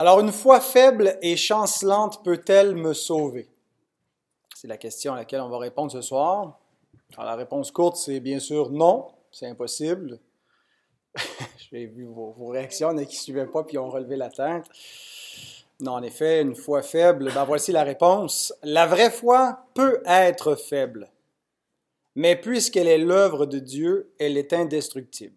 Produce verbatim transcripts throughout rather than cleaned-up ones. Alors, une foi faible et chancelante peut-elle me sauver? C'est la question à laquelle on va répondre ce soir. Alors, la réponse courte, c'est bien sûr non, c'est impossible. J'ai vu vos, vos réactions, il y en a qui ne suivaient pas puis ont relevé la tête. Non, en effet, une foi faible, ben voici la réponse. La vraie foi peut être faible, mais puisqu'elle est l'œuvre de Dieu, elle est indestructible.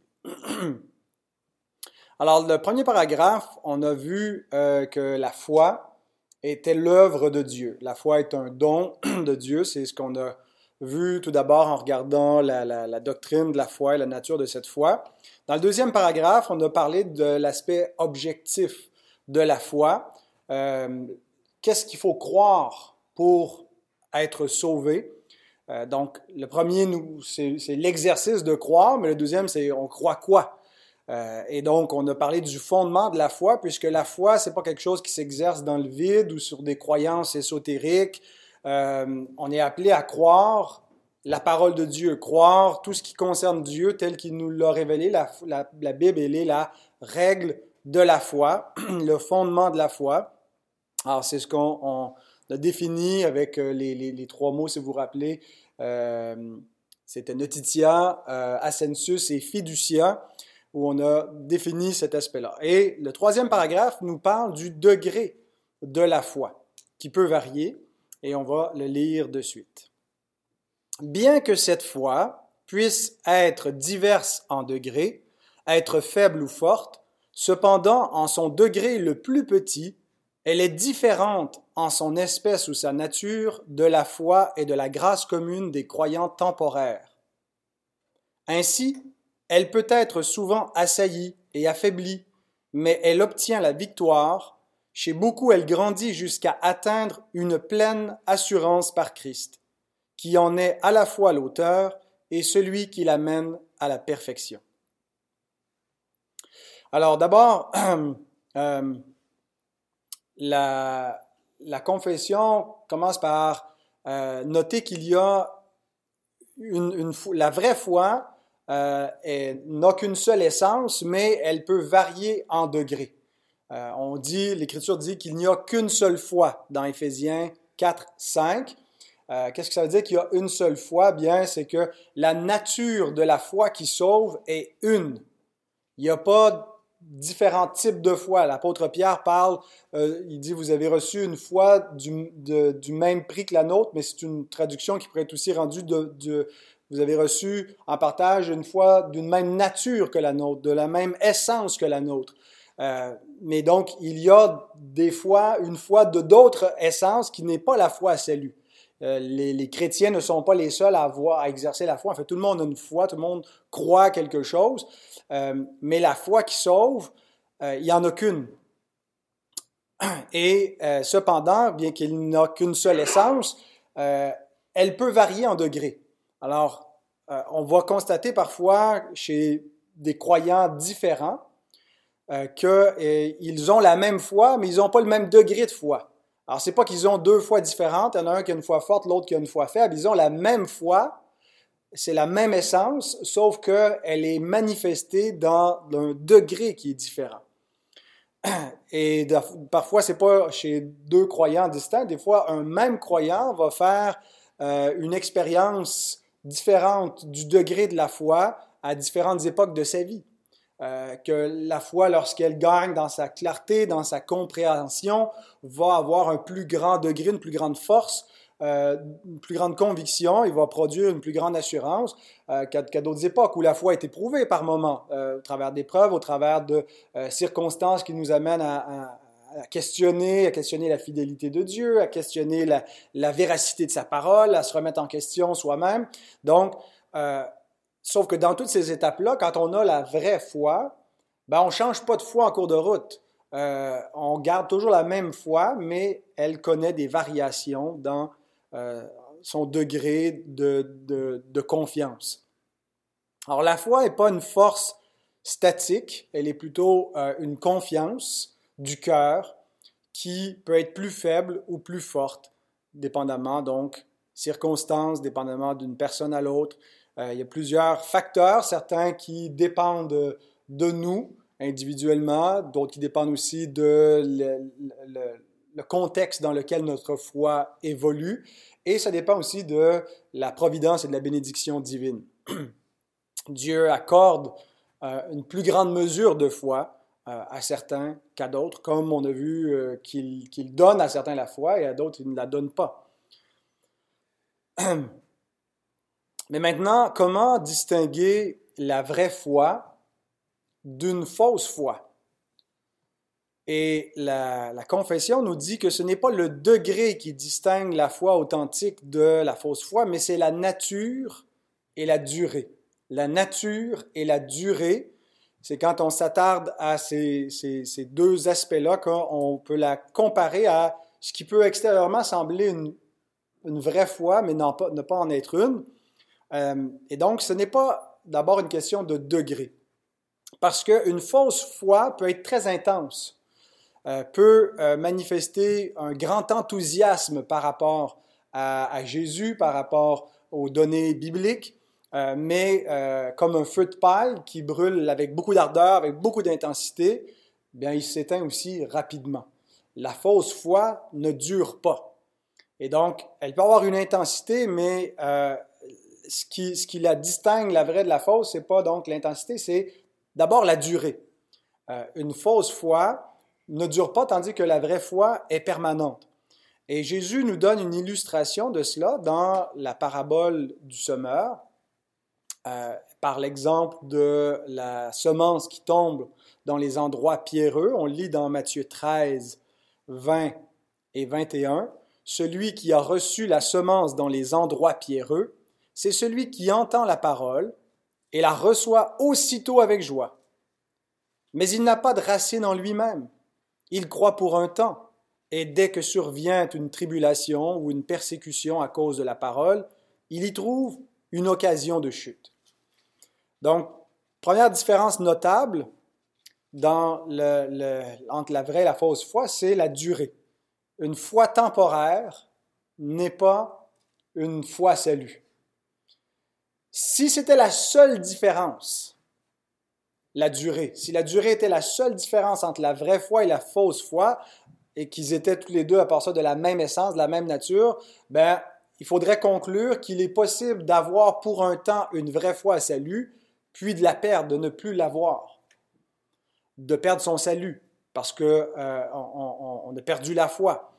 Alors, le premier paragraphe, on a vu euh, que la foi était l'œuvre de Dieu. La foi est un don de Dieu. C'est ce qu'on a vu tout d'abord en regardant la, la, la doctrine de la foi et la nature de cette foi. Dans le deuxième paragraphe, on a parlé de l'aspect objectif de la foi. Euh, qu'est-ce qu'il faut croire pour être sauvé? Euh, donc, le premier, nous, c'est, c'est l'exercice de croire, mais le deuxième, c'est on croit quoi? Euh, et donc, on a parlé du fondement de la foi, puisque la foi, c'est pas quelque chose qui s'exerce dans le vide ou sur des croyances ésotériques. Euh, on est appelé à croire la parole de Dieu, croire tout ce qui concerne Dieu tel qu'il nous l'a révélé. La, la, la Bible, elle est la règle de la foi, le fondement de la foi. Alors, c'est ce qu'on on a défini avec les, les, les trois mots, si vous vous rappelez. Euh, c'était notitia, euh, assensus et fiducia, où on a défini cet aspect-là. Et le troisième paragraphe nous parle du degré de la foi, qui peut varier, et on va le lire de suite. « Bien que cette foi puisse être diverse en degrés, être faible ou forte, cependant, en son degré le plus petit, elle est différente en son espèce ou sa nature de la foi et de la grâce commune des croyants temporaires. Ainsi, elle peut être souvent assaillie et affaiblie, mais elle obtient la victoire. Chez beaucoup, elle grandit jusqu'à atteindre une pleine assurance par Christ, qui en est à la fois l'auteur et celui qui l'amène à la perfection. » Alors d'abord, euh, la, la confession commence par euh, noter qu'il y a une, une, la vraie foi, Euh, elle n'a qu'une seule essence, mais elle peut varier en degrés. Euh, on dit, l'Écriture dit qu'il n'y a qu'une seule foi dans Éphésiens quatre, cinq. Euh, qu'est-ce que ça veut dire qu'il y a une seule foi? Bien, c'est que la nature de la foi qui sauve est une. Il n'y a pas différents types de foi. L'apôtre Pierre parle, euh, il dit, vous avez reçu une foi du, de, du même prix que la nôtre, mais c'est une traduction qui pourrait être aussi rendue de... de Vous avez reçu en partage une foi d'une même nature que la nôtre, de la même essence que la nôtre. Euh, mais donc, il y a des fois une foi de d'autres essences qui n'est pas la foi à salut. Euh, les, les chrétiens ne sont pas les seuls à avoir, à exercer la foi. En fait, tout le monde a une foi, tout le monde croit à quelque chose. Euh, mais la foi qui sauve, euh, il n'y en a qu'une. Et euh, cependant, bien qu'il n'a qu'une seule essence, euh, elle peut varier en degrés. Alors, euh, on va constater parfois chez des croyants différents euh, qu'ils ont la même foi, mais ils n'ont pas le même degré de foi. Alors, ce n'est pas qu'ils ont deux foi différentes, il y en a un qui a une foi forte, l'autre qui a une foi faible. Ils ont la même foi, c'est la même essence, sauf qu'elle est manifestée dans un degré qui est différent. Et de, parfois, ce n'est pas chez deux croyants distincts. Des fois, un même croyant va faire... Euh, une expérience différente du degré de la foi à différentes époques de sa vie. Euh, que la foi, lorsqu'elle gagne dans sa clarté, dans sa compréhension, va avoir un plus grand degré, une plus grande force, euh, une plus grande conviction, il va produire une plus grande assurance euh, qu'à, qu'à d'autres époques où la foi est éprouvée par moments, euh, au travers d'épreuves, au travers de euh, circonstances qui nous amènent à... à à questionner, à questionner la fidélité de Dieu, à questionner la, la véracité de sa parole, à se remettre en question soi-même. Donc, euh, sauf que dans toutes ces étapes-là, quand on a la vraie foi, ben on ne change pas de foi en cours de route. Euh, on garde toujours la même foi, mais elle connaît des variations dans euh, son degré de, de, de confiance. Alors, la foi n'est pas une force statique, elle est plutôt euh, une confiance du cœur, qui peut être plus faible ou plus forte, dépendamment donc circonstances, dépendamment d'une personne à l'autre. Euh, il y a plusieurs facteurs, certains qui dépendent de nous, individuellement, d'autres qui dépendent aussi de le, le, le contexte dans lequel notre foi évolue, et ça dépend aussi de la providence et de la bénédiction divine. Dieu accorde euh, une plus grande mesure de foi euh, à certains qu'à d'autres, comme on a vu euh, qu'il, qu'il donne à certains la foi et à d'autres, il ne la donne pas. Mais maintenant, comment distinguer la vraie foi d'une fausse foi? Et la, la confession nous dit que ce n'est pas le degré qui distingue la foi authentique de la fausse foi, mais c'est la nature et la durée. La nature et la durée, c'est quand on s'attarde à ces, ces, ces deux aspects-là qu'on peut la comparer à ce qui peut extérieurement sembler une, une vraie foi, mais non, pas, ne pas en être une. Euh, et donc, ce n'est pas d'abord une question de degré, parce qu'une fausse foi peut être très intense, euh, peut euh, manifester un grand enthousiasme par rapport à, à Jésus, par rapport aux données bibliques, euh, mais euh, comme un feu de paille qui brûle avec beaucoup d'ardeur, avec beaucoup d'intensité, bien, il s'éteint aussi rapidement. La fausse foi ne dure pas. Et donc, elle peut avoir une intensité, mais... Euh, Ce qui, ce qui la distingue, la vraie de la fausse, ce n'est pas donc l'intensité, c'est d'abord la durée. Euh, une fausse foi ne dure pas, tandis que la vraie foi est permanente. Et Jésus nous donne une illustration de cela dans la parabole du semeur, euh, par l'exemple de la semence qui tombe dans les endroits pierreux. On lit dans Matthieu treize, vingt et vingt et un, « Celui qui a reçu la semence dans les endroits pierreux, c'est celui qui entend la parole et la reçoit aussitôt avec joie. Mais il n'a pas de racine en lui-même. Il croit pour un temps, et dès que survient une tribulation ou une persécution à cause de la parole, il y trouve une occasion de chute. » Donc, première différence notable dans le, le, entre la vraie et la fausse foi, c'est la durée. Une foi temporaire n'est pas une foi salut. Si c'était la seule différence, la durée, si la durée était la seule différence entre la vraie foi et la fausse foi, et qu'ils étaient tous les deux à part ça de la même essence, de la même nature, ben, il faudrait conclure qu'il est possible d'avoir pour un temps une vraie foi à salut, puis de la perdre, de ne plus l'avoir, de perdre son salut, parce qu'on euh, on, on a perdu la foi.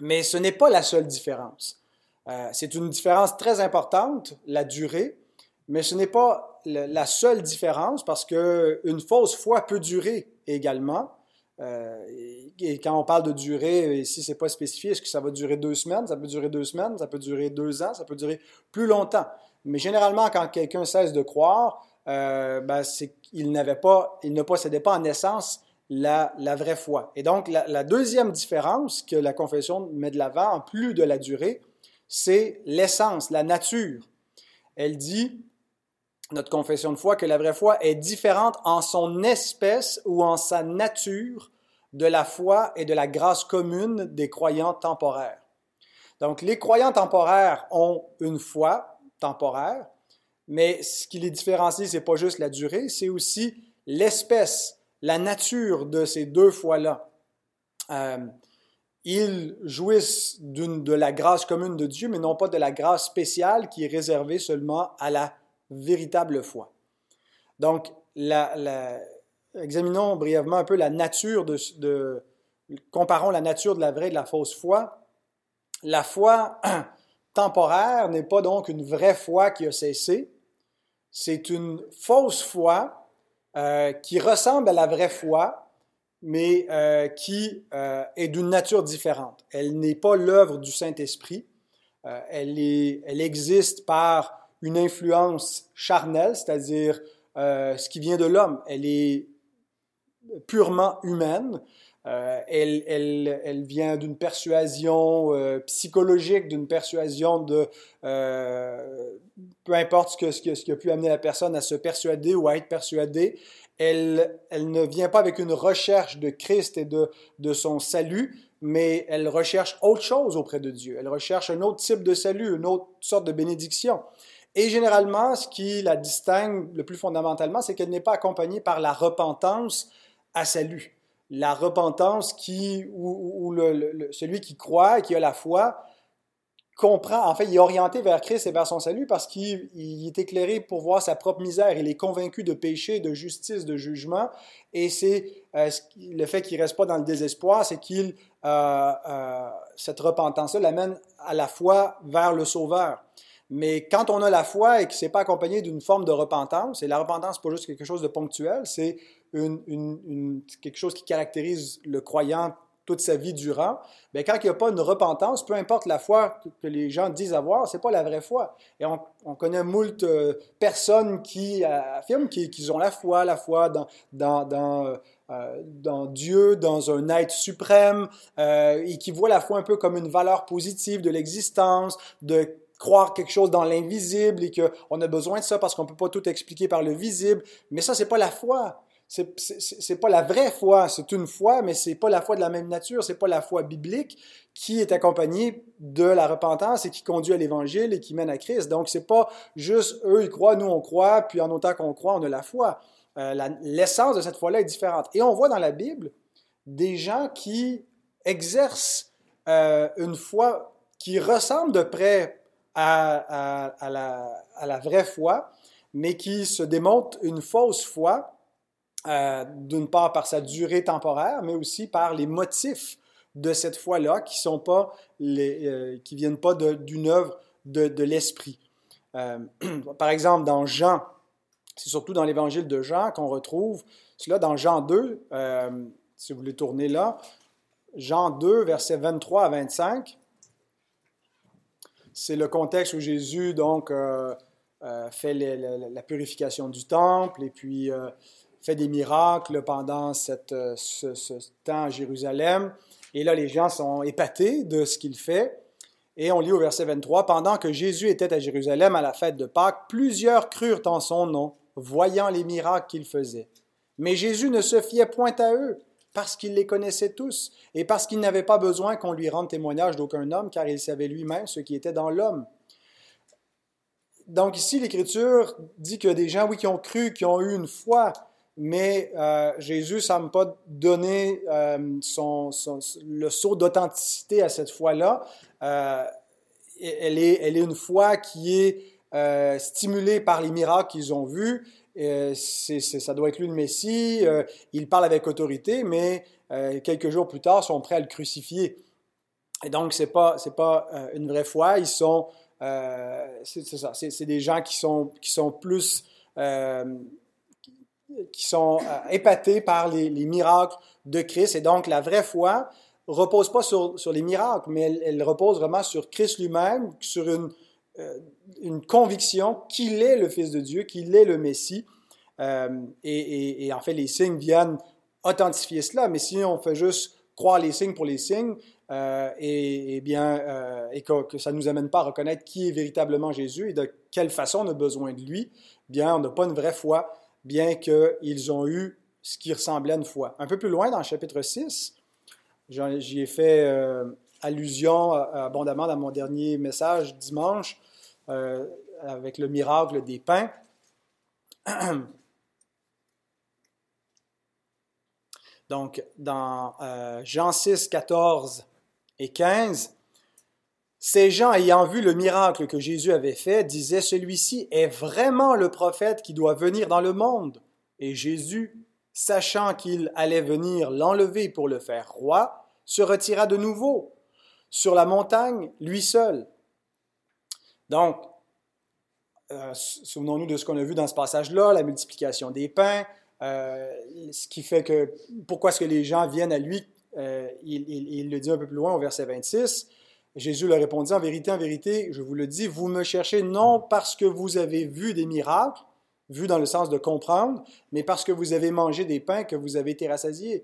Mais ce n'est pas la seule différence. Euh, c'est une différence très importante, la durée, mais ce n'est pas le, la seule différence parce qu'une fausse foi peut durer également. Euh, et, et quand on parle de durée, et si ce n'est pas spécifié, est-ce que ça va durer deux semaines? Ça peut durer deux semaines, ça peut durer deux ans, ça peut durer plus longtemps. Mais généralement, quand quelqu'un cesse de croire, euh, ben c'est, il n'avait pas, il ne possédait pas en essence la, la vraie foi. Et donc, la, la deuxième différence que la confession met de l'avant, en plus de la durée, c'est l'essence, la nature. Elle dit, notre confession de foi, que la vraie foi est différente en son espèce ou en sa nature de la foi et de la grâce commune des croyants temporaires. Donc, les croyants temporaires ont une foi temporaire, mais ce qui les différencie, ce n'est pas juste la durée, c'est aussi l'espèce, la nature de ces deux foi-là. Euh, Ils jouissent d'une, de la grâce commune de Dieu, mais non pas de la grâce spéciale qui est réservée seulement à la véritable foi. Donc, la, la, examinons brièvement un peu la nature de, de... Comparons la nature de la vraie et de la fausse foi. La foi temporaire n'est pas donc une vraie foi qui a cessé. C'est une fausse foi euh, qui ressemble à la vraie foi, mais euh, qui euh, est d'une nature différente. Elle n'est pas l'œuvre du Saint-Esprit. Euh, elle, est, elle existe par une influence charnelle, c'est-à-dire euh, ce qui vient de l'homme. Elle est purement humaine. Euh, elle, elle, elle vient d'une persuasion euh, psychologique, d'une persuasion de... Euh, peu importe ce, que, ce, que, ce qui a pu amener la personne à se persuader ou à être persuadée. Elle, elle ne vient pas avec une recherche de Christ et de, de son salut, mais elle recherche autre chose auprès de Dieu. Elle recherche un autre type de salut, une autre sorte de bénédiction. Et généralement, ce qui la distingue le plus fondamentalement, c'est qu'elle n'est pas accompagnée par la repentance à salut. La repentance qui, où, où le, le, celui qui croit, qui a la foi, comprend, en fait, il est orienté vers Christ et vers son salut parce qu'il il est éclairé pour voir sa propre misère. Il est convaincu de péché, de justice, de jugement. Et c'est euh, le fait qu'il ne reste pas dans le désespoir, c'est qu'il euh, euh, cette repentance-là l'amène à la foi vers le Sauveur. Mais quand on a la foi et que ce n'est pas accompagné d'une forme de repentance, et la repentance, ce n'est pas juste quelque chose de ponctuel, c'est une, une, une, quelque chose qui caractérise le croyant toute sa vie durant, bien, quand il n'y a pas une repentance, peu importe la foi que les gens disent avoir, ce n'est pas la vraie foi. Et on, on connaît moult euh, personnes qui euh, affirment qu'ils, qu'ils ont la foi, la foi dans, dans, dans, euh, dans Dieu, dans un être suprême, euh, et qui voient la foi un peu comme une valeur positive de l'existence, de croire quelque chose dans l'invisible et qu'on a besoin de ça parce qu'on ne peut pas tout expliquer par le visible. Mais ça, ce n'est pas la foi. C'est, c'est, c'est pas la vraie foi, c'est une foi, mais c'est pas la foi de la même nature, c'est pas la foi biblique qui est accompagnée de la repentance et qui conduit à l'Évangile et qui mène à Christ. Donc, c'est pas juste eux, ils croient, nous on croit, puis en autant qu'on croit, on a la foi. Euh, la, l'essence de cette foi-là est différente. Et on voit dans la Bible des gens qui exercent euh, une foi qui ressemble de près à, à, à, la, à la vraie foi, mais qui se démontrent une fausse foi. Euh, d'une part par sa durée temporaire, mais aussi par les motifs de cette foi-là qui sont pas les, euh, qui viennent pas de, d'une œuvre de, de l'esprit. Euh, par exemple, dans Jean, c'est surtout dans l'évangile de Jean qu'on retrouve cela dans Jean deux, euh, si vous voulez tourner là, Jean deux, versets vingt-trois à vingt-cinq. C'est le contexte où Jésus donc euh, euh, fait les, la, la purification du temple et puis euh, fait des miracles pendant cette, ce, ce temps à Jérusalem. Et là, les gens sont épatés de ce qu'il fait. Et on lit au verset vingt-trois, « Pendant que Jésus était à Jérusalem à la fête de Pâques, plusieurs crurent en son nom, voyant les miracles qu'il faisait. Mais Jésus ne se fiait point à eux, parce qu'il les connaissait tous, et parce qu'il n'avait pas besoin qu'on lui rende témoignage d'aucun homme, car il savait lui-même ce qui était dans l'homme. » Donc ici, l'Écriture dit que des gens, oui, qui ont cru, qui ont eu une foi, mais euh, Jésus ne semble pas donner euh, son, son, le sceau d'authenticité à cette foi-là. Euh, elle, est, elle est une foi qui est euh, stimulée par les miracles qu'ils ont vus. Euh, c'est, c'est, ça doit être lui le Messie. Euh, il parle avec autorité, mais euh, quelques jours plus tard, ils sont prêts à le crucifier. Et donc, ce n'est pas, c'est pas euh, une vraie foi. Ils sont, euh, c'est, c'est ça. C'est, c'est des gens qui sont, qui sont plus... Euh, qui sont euh, épatés par les, les miracles de Christ. Et donc, la vraie foi ne repose pas sur, sur les miracles, mais elle, elle repose vraiment sur Christ lui-même, sur une, euh, une conviction qu'il est le Fils de Dieu, qu'il est le Messie. Euh, et, et, et en fait, les signes viennent authentifier cela. Mais si on fait juste croire les signes pour les signes, euh, et, et, bien, euh, et que, que ça ne nous amène pas à reconnaître qui est véritablement Jésus et de quelle façon on a besoin de lui, bien, on n'a pas une vraie foi, bien qu'ils ont eu ce qui ressemblait à une foi. Un peu plus loin, dans le chapitre six, j'y ai fait euh, allusion abondamment dans mon dernier message dimanche, euh, avec le miracle des pains. Donc, dans euh, Jean six, quatorze et quinze, ces gens, ayant vu le miracle que Jésus avait fait, disaient « Celui-ci est vraiment le prophète qui doit venir dans le monde. » Et Jésus, sachant qu'il allait venir l'enlever pour le faire roi, se retira de nouveau sur la montagne, lui seul. Donc, euh, souvenons-nous de ce qu'on a vu dans ce passage-là, la multiplication des pains, euh, ce qui fait que, pourquoi est-ce que les gens viennent à lui, euh, il, il, il le dit un peu plus loin au verset vingt-six, Jésus leur répondit, « En vérité, en vérité, je vous le dis, vous me cherchez non parce que vous avez vu des miracles, vu dans le sens de comprendre, mais parce que vous avez mangé des pains que vous avez été rassasiés.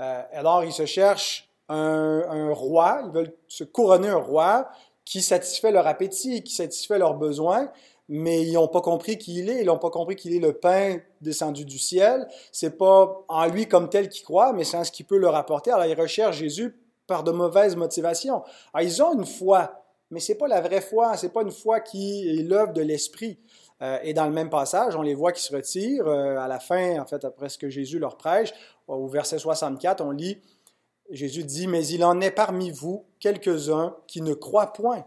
Euh, » Alors, ils se cherchent un, un roi, ils veulent se couronner un roi qui satisfait leur appétit, qui satisfait leurs besoins, mais ils n'ont pas compris qui il est, ils n'ont pas compris qu'il est le pain descendu du ciel. C'est pas en lui comme tel qu'ils croient, mais c'est en ce qu'il peut leur apporter. Alors, ils recherchent Jésus par de mauvaises motivations. Alors, ils ont une foi, mais ce n'est pas la vraie foi, ce n'est pas une foi qui est l'œuvre de l'Esprit. Euh, et dans le même passage, on les voit qui se retirent. Euh, à la fin, en fait, après ce que Jésus leur prêche, au verset soixante-quatre, on lit, Jésus dit « Mais il en est parmi vous quelques-uns qui ne croient point,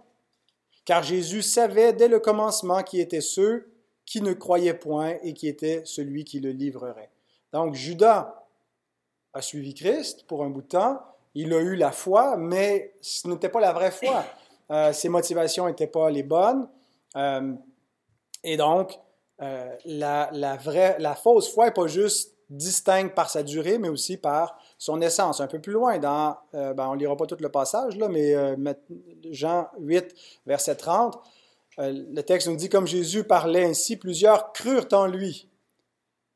car Jésus savait dès le commencement qui étaient ceux qui ne croyaient point et qui était celui qui le livrerait. » Donc, Judas a suivi Christ pour un bout de temps, il a eu la foi, mais ce n'était pas la vraie foi. Euh, ses motivations n'étaient pas les bonnes. Euh, et donc, euh, la, la, vraie, la fausse foi n'est pas juste distincte par sa durée, mais aussi par son essence. Un peu plus loin, dans, euh, ben on ne lira pas tout le passage, là, mais euh, Jean huit, verset trente, euh, le texte nous dit « Comme Jésus parlait ainsi, plusieurs crurent en lui. »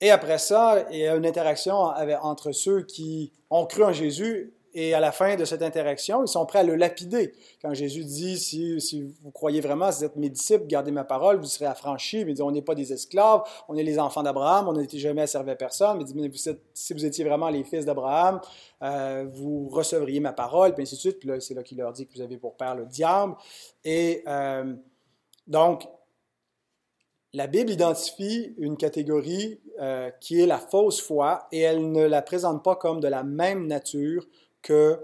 Et après ça, il y a une interaction entre ceux qui ont cru en Jésus, et à la fin de cette interaction, ils sont prêts à le lapider. Quand Jésus dit, si, si vous croyez vraiment, si vous êtes mes disciples, gardez ma parole, vous serez affranchis. Mais on n'est pas des esclaves, on est les enfants d'Abraham, on n'a été jamais servi à personne. Mais, mais vous êtes, si vous étiez vraiment les fils d'Abraham, euh, vous recevriez ma parole, puis ainsi de suite. Puis là, c'est là qu'il leur dit que vous avez pour père le diable. Et euh, donc, la Bible identifie une catégorie euh, qui est la fausse foi, et elle ne la présente pas comme de la même nature que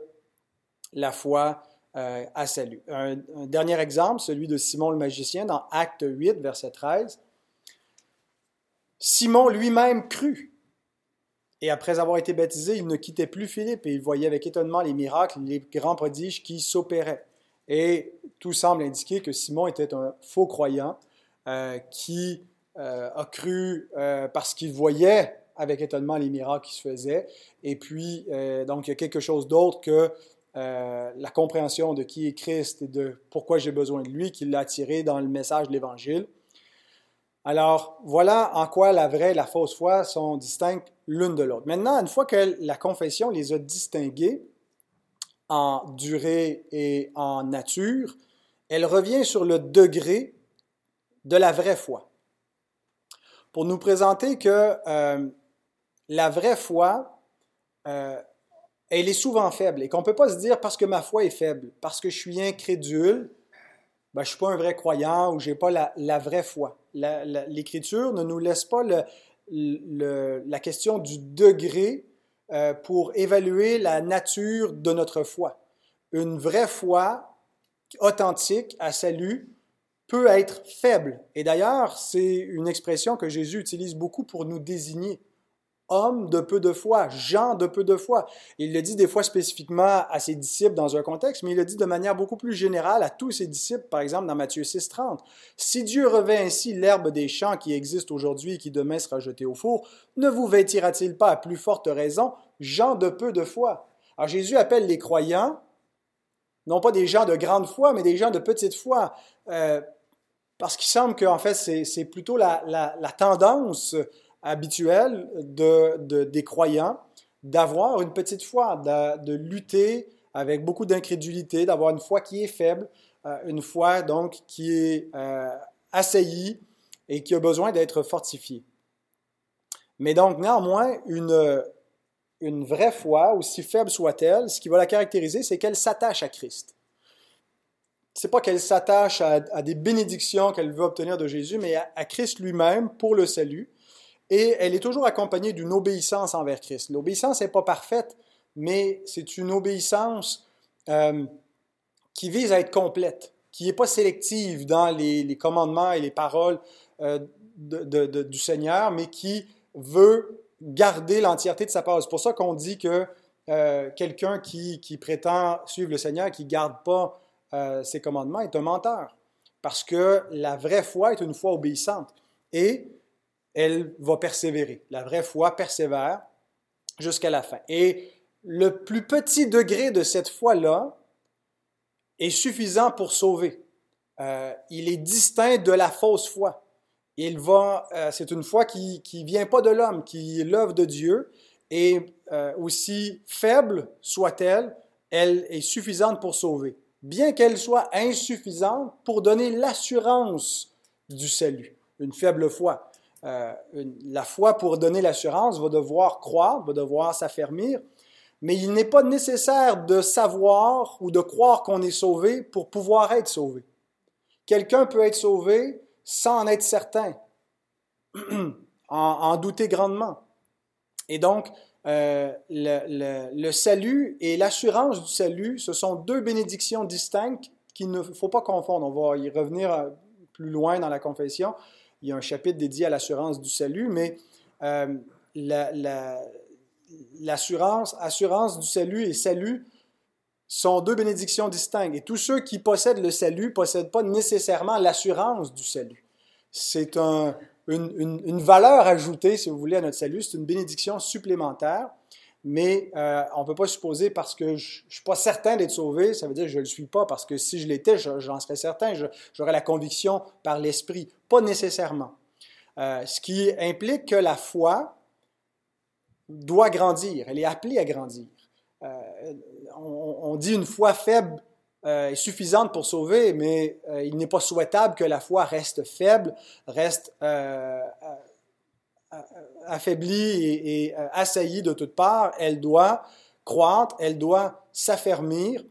la foi euh, à salut. Un, un dernier exemple, celui de Simon le magicien, dans Acte huit, verset treize. « Simon lui-même crut, et après avoir été baptisé, il ne quittait plus Philippe, et il voyait avec étonnement les miracles, les grands prodiges qui s'opéraient. » Et tout semble indiquer que Simon était un faux croyant euh, qui euh, a cru euh, parce qu'il voyait avec étonnement les miracles qui se faisaient. Et puis, euh, donc, il y a quelque chose d'autre que euh, la compréhension de qui est Christ et de pourquoi j'ai besoin de lui, qui l'a attiré dans le message de l'Évangile. Alors, voilà en quoi la vraie et la fausse foi sont distinctes l'une de l'autre. Maintenant, une fois que la confession les a distinguées en durée et en nature, elle revient sur le degré de la vraie foi, pour nous présenter que euh, la vraie foi, euh, elle est souvent faible et qu'on ne peut pas se dire parce que ma foi est faible, parce que je suis incrédule, ben, je ne suis pas un vrai croyant ou je n'ai pas la, la vraie foi. La, la, l'Écriture ne nous laisse pas le, le, la question du degré euh, pour évaluer la nature de notre foi. Une vraie foi authentique à salut peut être faible. Et d'ailleurs, c'est une expression que Jésus utilise beaucoup pour nous désigner. Homme de peu de foi, Jean de peu de foi. Il le dit des fois spécifiquement à ses disciples dans un contexte, mais il le dit de manière beaucoup plus générale à tous ses disciples, par exemple dans Matthieu six, trente. « Si Dieu revêt ainsi l'herbe des champs qui existe aujourd'hui et qui demain sera jetée au four, ne vous vêtira-t-il pas à plus forte raison, Jean de peu de foi? » Alors Jésus appelle les croyants, non pas des gens de grande foi, mais des gens de petite foi, euh, parce qu'il semble qu'en fait, c'est, c'est plutôt la, la, la tendance habituelle de, de, des croyants d'avoir une petite foi, de, de lutter avec beaucoup d'incrédulité, d'avoir une foi qui est faible, euh, une foi donc qui est euh, assaillie et qui a besoin d'être fortifiée. Mais donc, néanmoins, une, une vraie foi, aussi faible soit-elle, ce qui va la caractériser, c'est qu'elle s'attache à Christ. Ce n'est pas qu'elle s'attache à, à des bénédictions qu'elle veut obtenir de Jésus, mais à, à Christ lui-même pour le salut. Et elle est toujours accompagnée d'une obéissance envers Christ. L'obéissance n'est pas parfaite, mais c'est une obéissance euh, qui vise à être complète, qui n'est pas sélective dans les, les commandements et les paroles euh, de, de, de, du Seigneur, mais qui veut garder l'entièreté de sa parole. C'est pour ça qu'on dit que euh, quelqu'un qui, qui prétend suivre le Seigneur, qui ne garde pas Euh, ses commandements, est un menteur. Parce que la vraie foi est une foi obéissante et elle va persévérer. La vraie foi persévère jusqu'à la fin. Et le plus petit degré de cette foi-là est suffisant pour sauver. Euh, il est distinct de la fausse foi. Il va, euh, c'est une foi qui ne vient pas de l'homme, qui est l'œuvre de Dieu et euh, aussi faible soit-elle, elle est suffisante pour sauver, bien qu'elle soit insuffisante pour donner l'assurance du salut. Une faible foi. Euh, une, la foi pour donner l'assurance va devoir croire, va devoir s'affermir, mais il n'est pas nécessaire de savoir ou de croire qu'on est sauvé pour pouvoir être sauvé. Quelqu'un peut être sauvé sans en être certain, en, en douter grandement. Et donc, euh, le, le, le salut et l'assurance du salut, ce sont deux bénédictions distinctes qu'il ne faut pas confondre. On va y revenir plus loin dans la confession. Il y a un chapitre dédié à l'assurance du salut, mais euh, la, la, l'assurance, assurance du salut et salut sont deux bénédictions distinctes. Et tous ceux qui possèdent le salut ne possèdent pas nécessairement l'assurance du salut. C'est un, une, une, une valeur ajoutée, si vous voulez, à notre salut. C'est une bénédiction supplémentaire, mais euh, on ne peut pas supposer parce que je ne suis pas certain d'être sauvé, ça veut dire que je ne le suis pas, parce que si je l'étais, je, j'en serais certain, je, j'aurais la conviction par l'esprit. Pas nécessairement. Euh, ce qui implique que la foi doit grandir, elle est appelée à grandir. Euh, on, on dit une foi faible euh, est suffisante pour sauver, mais euh, il n'est pas souhaitable que la foi reste faible, reste euh, affaiblie et, et assaillie de toutes parts. Elle doit croître, elle doit s'affermir,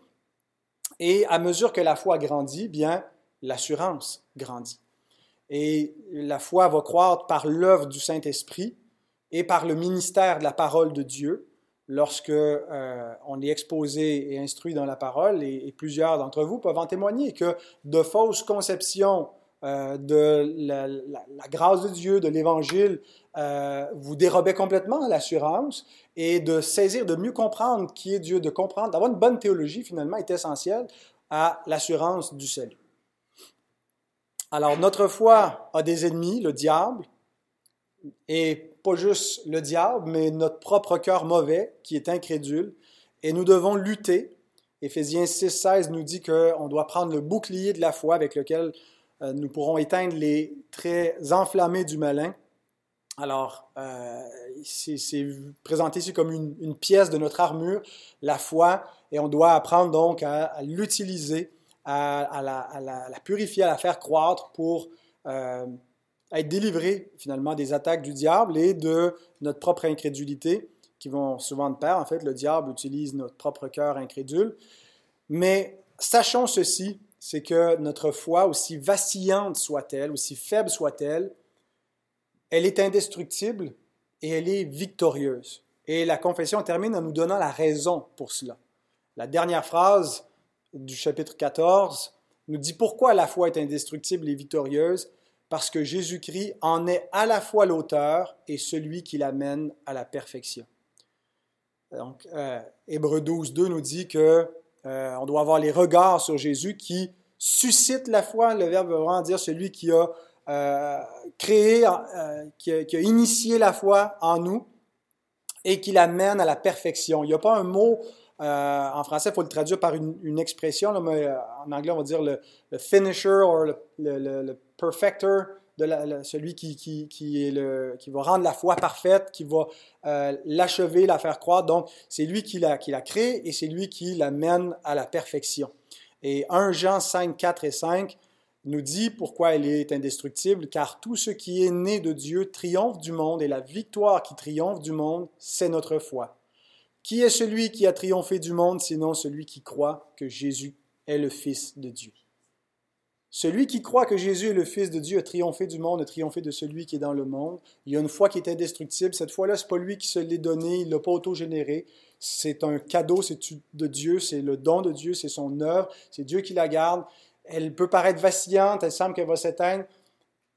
et à mesure que la foi grandit, bien l'assurance grandit. Et la foi va croître par l'œuvre du Saint-Esprit et par le ministère de la parole de Dieu. Lorsque euh, on est exposé et instruit dans la parole, et, et plusieurs d'entre vous peuvent en témoigner, que de fausses conceptions euh, de la, la, la grâce de Dieu, de l'Évangile, euh, vous dérobez complètement à l'assurance, et de saisir, de mieux comprendre qui est Dieu, de comprendre, d'avoir une bonne théologie finalement est essentielle à l'assurance du salut. Alors notre foi a des ennemis, le diable, et pas juste le diable, mais notre propre cœur mauvais qui est incrédule. Et nous devons lutter. Éphésiens six seize nous dit qu'on doit prendre le bouclier de la foi avec lequel nous pourrons éteindre les traits enflammés du malin. Alors, euh, c'est, c'est présenté ici comme une, une pièce de notre armure, la foi, et on doit apprendre donc à, à l'utiliser, à, à, la, à, la, à la purifier, à la faire croître pour... Euh, à être délivré finalement des attaques du diable et de notre propre incrédulité, qui vont souvent de pair. En fait, le diable utilise notre propre cœur incrédule. Mais sachons ceci, c'est que notre foi, aussi vacillante soit-elle, aussi faible soit-elle, elle est indestructible et elle est victorieuse. Et la confession termine en nous donnant la raison pour cela. La dernière phrase du chapitre quatorze nous dit pourquoi la foi est indestructible et victorieuse. Parce que Jésus-Christ en est à la fois l'auteur et celui qui l'amène à la perfection. Donc, euh, Hébreux douze deux nous dit qu'on euh, doit avoir les regards sur Jésus qui suscite la foi. Le verbe veut vraiment dire celui qui a euh, créé, euh, qui, a, qui a initié la foi en nous et qui l'amène à la perfection. Il n'y a pas un mot... Euh, en français, il faut le traduire par une, une expression, là, mais euh, en anglais, on va dire le, le finisher ou le, le, le, le perfecter, de la, le, celui qui, qui, qui, est le, qui va rendre la foi parfaite, qui va euh, l'achever, la faire croître. Donc, c'est lui qui la, qui la crée et c'est lui qui l'amène à la perfection. Et premier Jean cinq, quatre et cinq nous dit pourquoi elle est indestructible, car tout ce qui est né de Dieu triomphe du monde, et la victoire qui triomphe du monde, c'est notre foi. Qui est celui qui a triomphé du monde, sinon celui qui croit que Jésus est le Fils de Dieu? Celui qui croit que Jésus est le Fils de Dieu a triomphé du monde, a triomphé de celui qui est dans le monde. Il y a une foi qui est indestructible. Cette foi-là, ce n'est pas lui qui se l'est donnée, il ne l'a pas auto-générée. C'est un cadeau, c'est de Dieu, c'est le don de Dieu, c'est son œuvre, c'est Dieu qui la garde. Elle peut paraître vacillante, elle semble qu'elle va s'éteindre.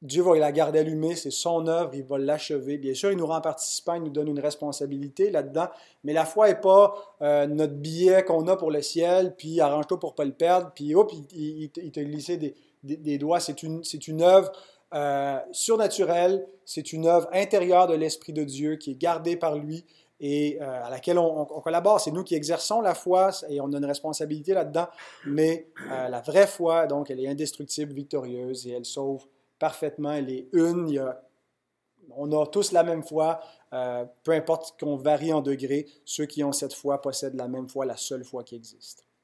Dieu va la garder allumée, c'est son œuvre, il va l'achever. Bien sûr, il nous rend participants, il nous donne une responsabilité là-dedans, mais la foi n'est pas euh, notre billet qu'on a pour le ciel, puis arrange-toi pour ne pas le perdre, puis hop, il, il, il te glisse des, des, des doigts. C'est une, c'est une œuvre euh, surnaturelle, c'est une œuvre intérieure de l'Esprit de Dieu qui est gardée par lui et euh, à laquelle on, on, on collabore. C'est nous qui exerçons la foi et on a une responsabilité là-dedans, mais euh, la vraie foi, donc, elle est indestructible, victorieuse et elle sauve parfaitement, elle est une, il y a, on a tous la même foi, euh, peu importe qu'on varie en degrés, ceux qui ont cette foi possèdent la même foi, la seule foi qui existe.